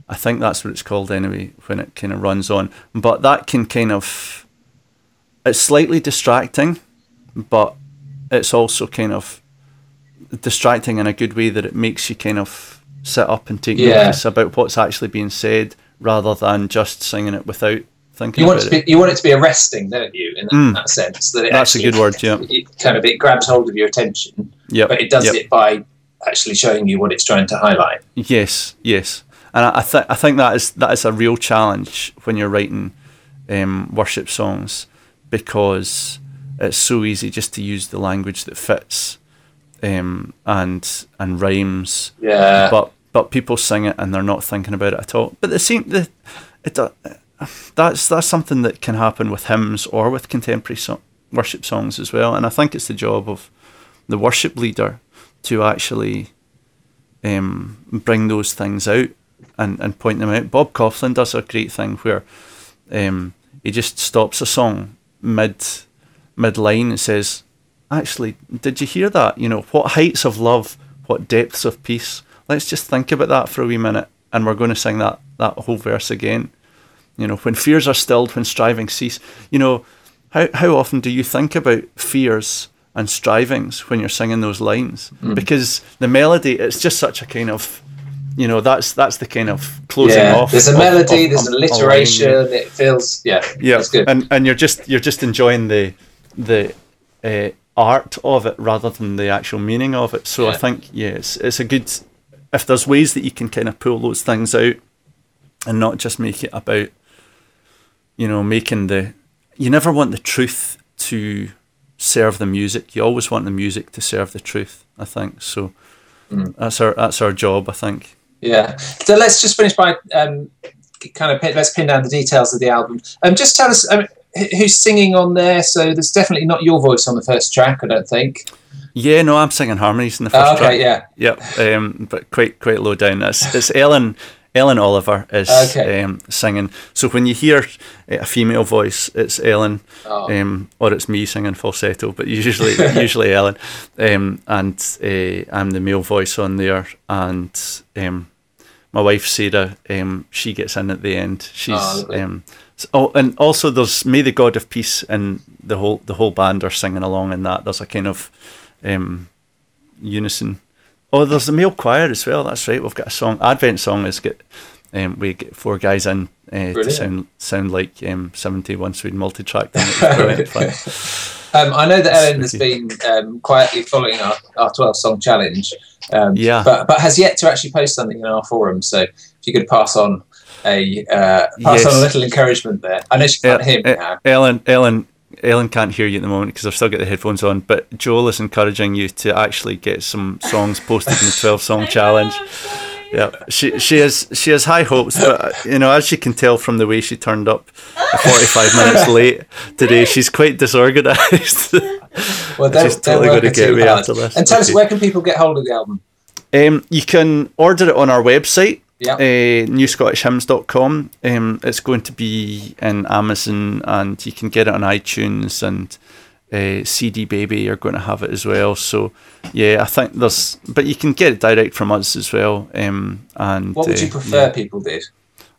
I think that's what it's called anyway. When it kind of runs on, but that can kind of, it's slightly distracting, but it's also kind of distracting in a good way that it makes you kind of sit up and take yeah. notice about what's actually being said, rather than just singing it without. You want it to be, you want it to be arresting, don't you? In that, mm. that sense, that it that's actually, a good word. Yeah, it kind of it grabs hold of your attention. Yeah, but it does yep. it by actually showing you what it's trying to highlight. Yes, yes, and I think I think that is that is a real challenge when you're writing um, worship songs, because it's so easy just to use the language that fits um, and and rhymes. Yeah, but but people sing it and they're not thinking about it at all. But the same the it. Uh, That's that's something that can happen with hymns or with contemporary so- worship songs as well, and I think it's the job of the worship leader to actually um, bring those things out and, and point them out. Bob Coughlin does a great thing where um, he just stops a song mid mid line and says, "Actually, did you hear that? You know, what heights of love, what depths of peace. Let's just think about that for a wee minute, and we're going to sing that that whole verse again. You know, when fears are stilled, when striving cease." You know, how how often do you think about fears and strivings when you're singing those lines? Mm. Because the melody, it's just such a kind of, you know, that's that's the kind of closing yeah. off. There's a melody, of, there's an alliteration. It feels yeah, yeah, it's good. And and you're just you're just enjoying the the uh, art of it rather than the actual meaning of it. So yeah. I think yes, yeah, it's, it's a good. If there's ways that you can kind of pull those things out and not just make it about, you know, making the, you never want the truth to serve the music. You always want the music to serve the truth, I think. So mm. that's our that's our job, I think. Yeah. So let's just finish by um, kind of pin, let's pin down the details of the album. Um, just tell us um, who's singing on there. So there's definitely not your voice on the first track, I don't think. Yeah, no, I'm singing harmonies in the first oh, okay, track. Okay, yeah, yeah, um, but quite quite low down. It's it's Ellen. Ellen Oliver is okay. um, singing. So when you hear a female voice, it's Ellen, oh. um, or it's me singing falsetto, but usually usually Ellen. Um, and uh, I'm the male voice on there. And um, my wife, Sarah, um, she gets in at the end. She's oh, um, so, oh, and also there's May the God of Peace, and the whole the whole band are singing along in that. There's a kind of um, unison. Oh, there's the male choir as well. That's right. We've got a song. Advent song is get Um, we get four guys in uh, to sound sound like um, seventy once we'd multi-tracked them. um, I know that Ellen has been um, quietly following our, our twelve-song challenge, um, yeah. but, but has yet to actually post something in our forum. So if you could pass on a uh, pass yes. on a little encouragement there. I know she can't uh, hear me uh, now. Ellen, Ellen, Ellen can't hear you at the moment because I've still got the headphones on, but Joel is encouraging you to actually get some songs posted in the twelve-song challenge. Yeah, she she has she has high hopes, but you know, as you can tell from the way she turned up forty-five minutes late today, she's quite disorganised. Well, don't, she's totally going to get me after this. And tell us, where can people get hold of the album? Um, you can order it on our website, yep. uh, new scottish hymns dot com. Um, it's going to be in Amazon, and you can get it on iTunes, and Uh, C D Baby are going to have it as well. So yeah, I think there's, but you can get it direct from us as well. Um, and what would you uh, prefer yeah. people did?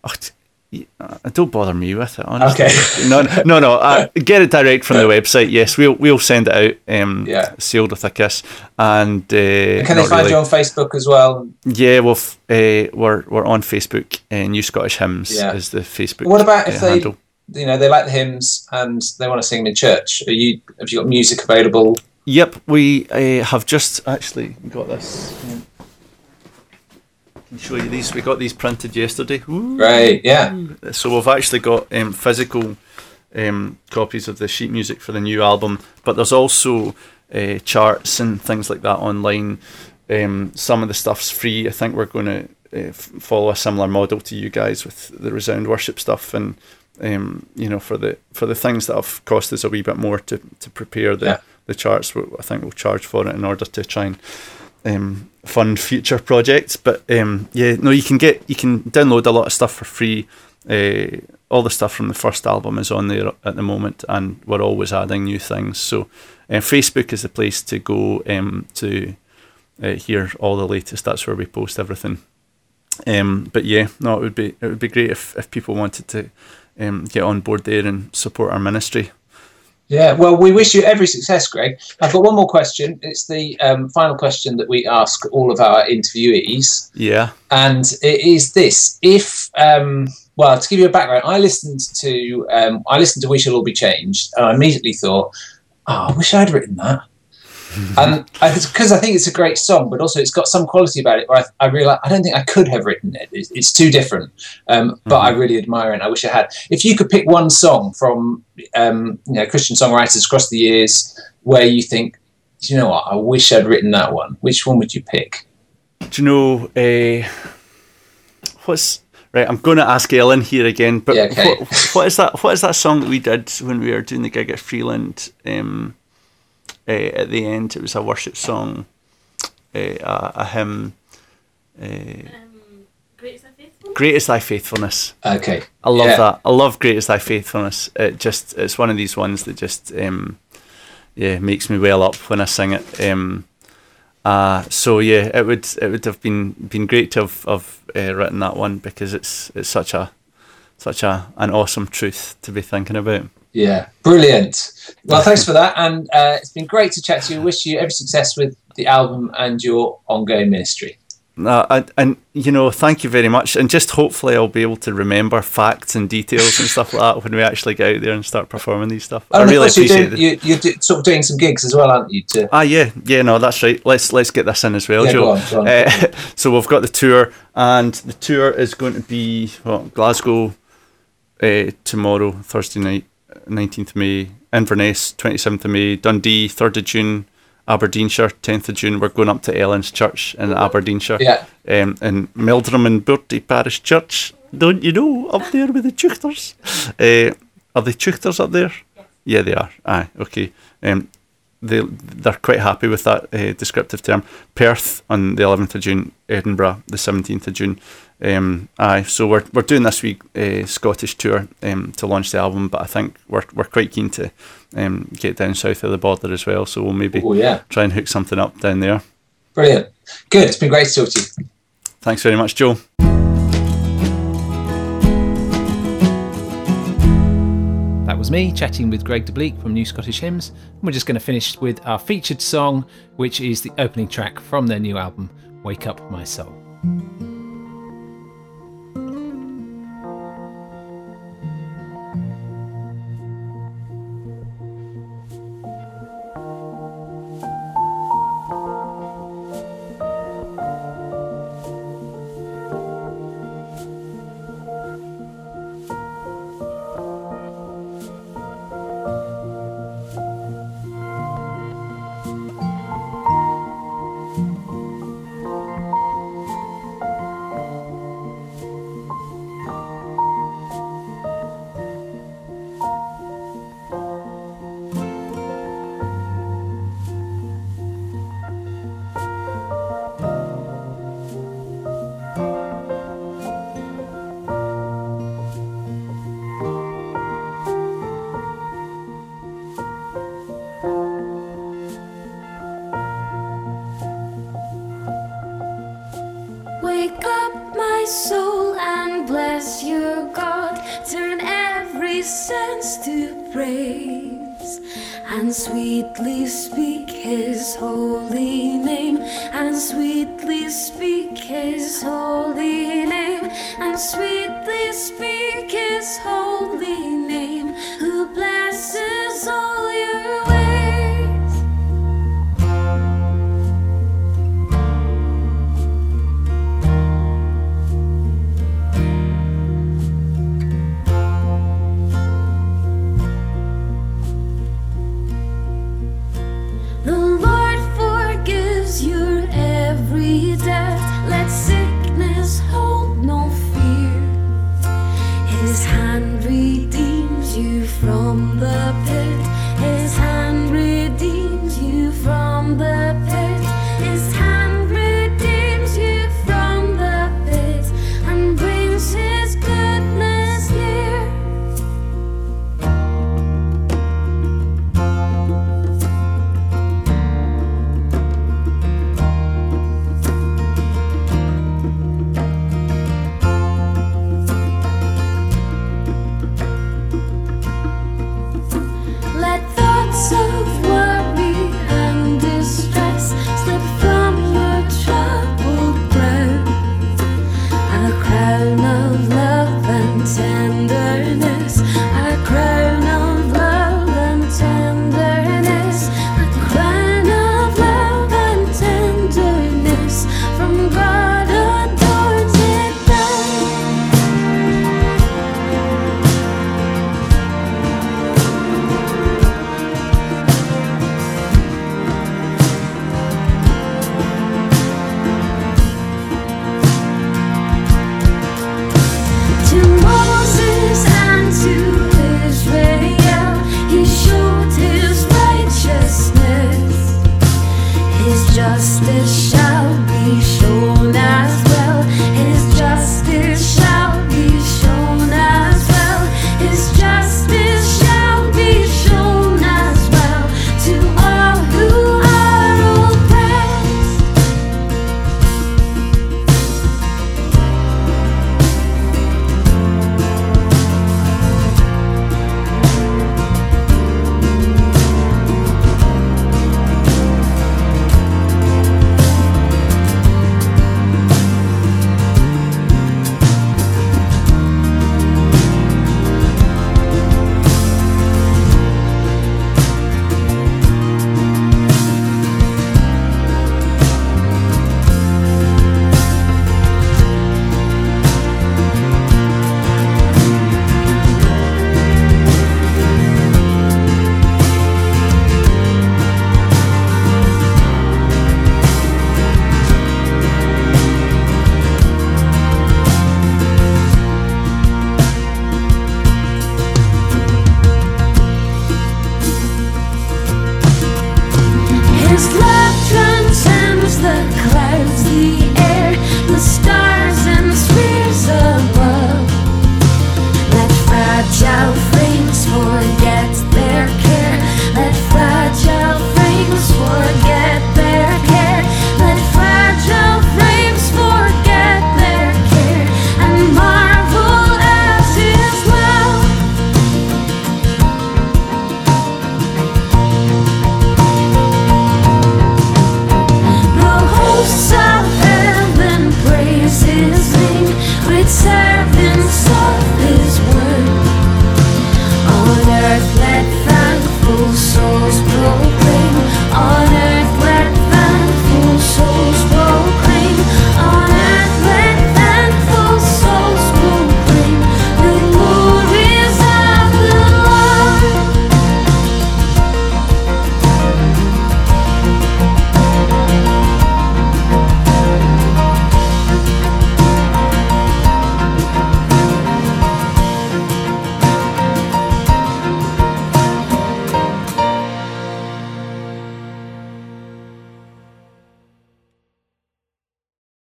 Oh, uh, don't bother me with it, honestly. Okay. no, no, no. Uh, get it direct from the website. Yes, we'll we'll send it out. Um, yeah. Sealed with a kiss. And, uh, and can they find really. you on Facebook as well? Yeah, well, f- uh, we're we're on Facebook. Uh, New Scottish Hymns yeah. is the Facebook. What about if uh, they? Handle. You know, they like the hymns and they want to sing them in church. Are you? Have you got music available? Yep, we uh, have just actually got this. I can show you these. We got these printed yesterday. Ooh. Right, yeah. So we've actually got um, physical um, copies of the sheet music for the new album, but there's also uh, charts and things like that online. Um, some of the stuff's free. I think we're going to uh, f- follow a similar model to you guys with the Resound Worship stuff and. Um, you know, for the for the things that have cost us a wee bit more to, to prepare the, yeah. the charts, I think we'll charge for it in order to try and um, fund future projects. But um, yeah, no, you can get you can download a lot of stuff for free. Uh, all the stuff from the first album is on there at the moment, and we're always adding new things. So uh, Facebook is the place to go um, to uh, hear all the latest. That's where we post everything. Um, but yeah, no, it would be it would be great if, if people wanted to. Um, get on board there and support our ministry. Yeah, well, we wish you every success, Greg. I've got one more question. It's the um, final question that we ask all of our interviewees. Yeah. And it is this. If, um, well, to give you a background, I listened to um, I listened to We Shall All Be Changed, and I immediately thought, oh, I wish I'd written that. And because I, I think it's a great song, but also it's got some quality about it where I, I realize I don't think I could have written it. It's, it's too different, um, but mm-hmm. I really admire it. And I wish I had. If you could pick one song from um, you know, Christian songwriters across the years where you think, you know what, I wish I'd written that one. Which one would you pick? Do you know uh, what's right? I'm going to ask Ellen here again. But yeah, okay. what, what is that? What is that song that we did when we were doing the gig at Freeland? Um, Uh, at the end, it was a worship song, uh, a, a hymn. Uh, um, Great is Thy Faithfulness. Great is Thy Faithfulness. Okay, I love yeah. that. I love Great is Thy Faithfulness. It just, it's one of these ones that just, um, yeah, makes me well up when I sing it. Um, uh, so yeah, it would, it would have been been great to have, have uh, written that one because it's it's such a, such a an awesome truth to be thinking about. Yeah, brilliant. Well, thanks for that, and uh, it's been great to chat to you. Wish you every success with the album and your ongoing ministry. Uh, and, and you know, thank you very much, and just hopefully I'll be able to remember facts and details and stuff like that when we actually get out there and start performing these stuff. And I really appreciate it. You, you're do, sort of doing some gigs as well, aren't you? Too? Ah, yeah, yeah, no, that's right. Let's let's get this in as well, yeah, Joe. Go on, go on, uh, go on. So we've got the tour, and the tour is going to be well, Glasgow uh, tomorrow, Thursday night. nineteenth of May, Inverness twenty-seventh of May, Dundee third of June, Aberdeenshire tenth of June. We're going up to Ellen's church in Aberdeenshire, yeah. um, in Meldrum and Burty Parish Church, don't you know, up there with the Tuchters. Uh, are the Tuchters up there? Yes. Yeah, they are. Aye, okay. Um, they, they're quite happy with that uh, descriptive term. Perth on the eleventh of June, Edinburgh the seventeenth of June. Um, aye, so we're we're doing this wee uh, Scottish tour um, to launch the album, but I think we're we're quite keen to um, get down south of the border as well. So we'll maybe oh, yeah. try and hook something up down there. Brilliant, good. It's been great to talk to you. Thanks very much, Joel. That was me chatting with Greg de Blieck from New Scottish Hymns, and we're just going to finish with our featured song, which is the opening track from their new album, "Wake Up My Soul." Thank you. Wake up my soul and bless your God. Turn every sense to praise, and sweetly speak his holy name, and sweetly speak his holy name, and sweetly speak his holy name, who blesses all your ways. From the pit, his hand redeems you from the pit, his hand redeems you from the pit, and brings his goodness here. Justice shall be shown.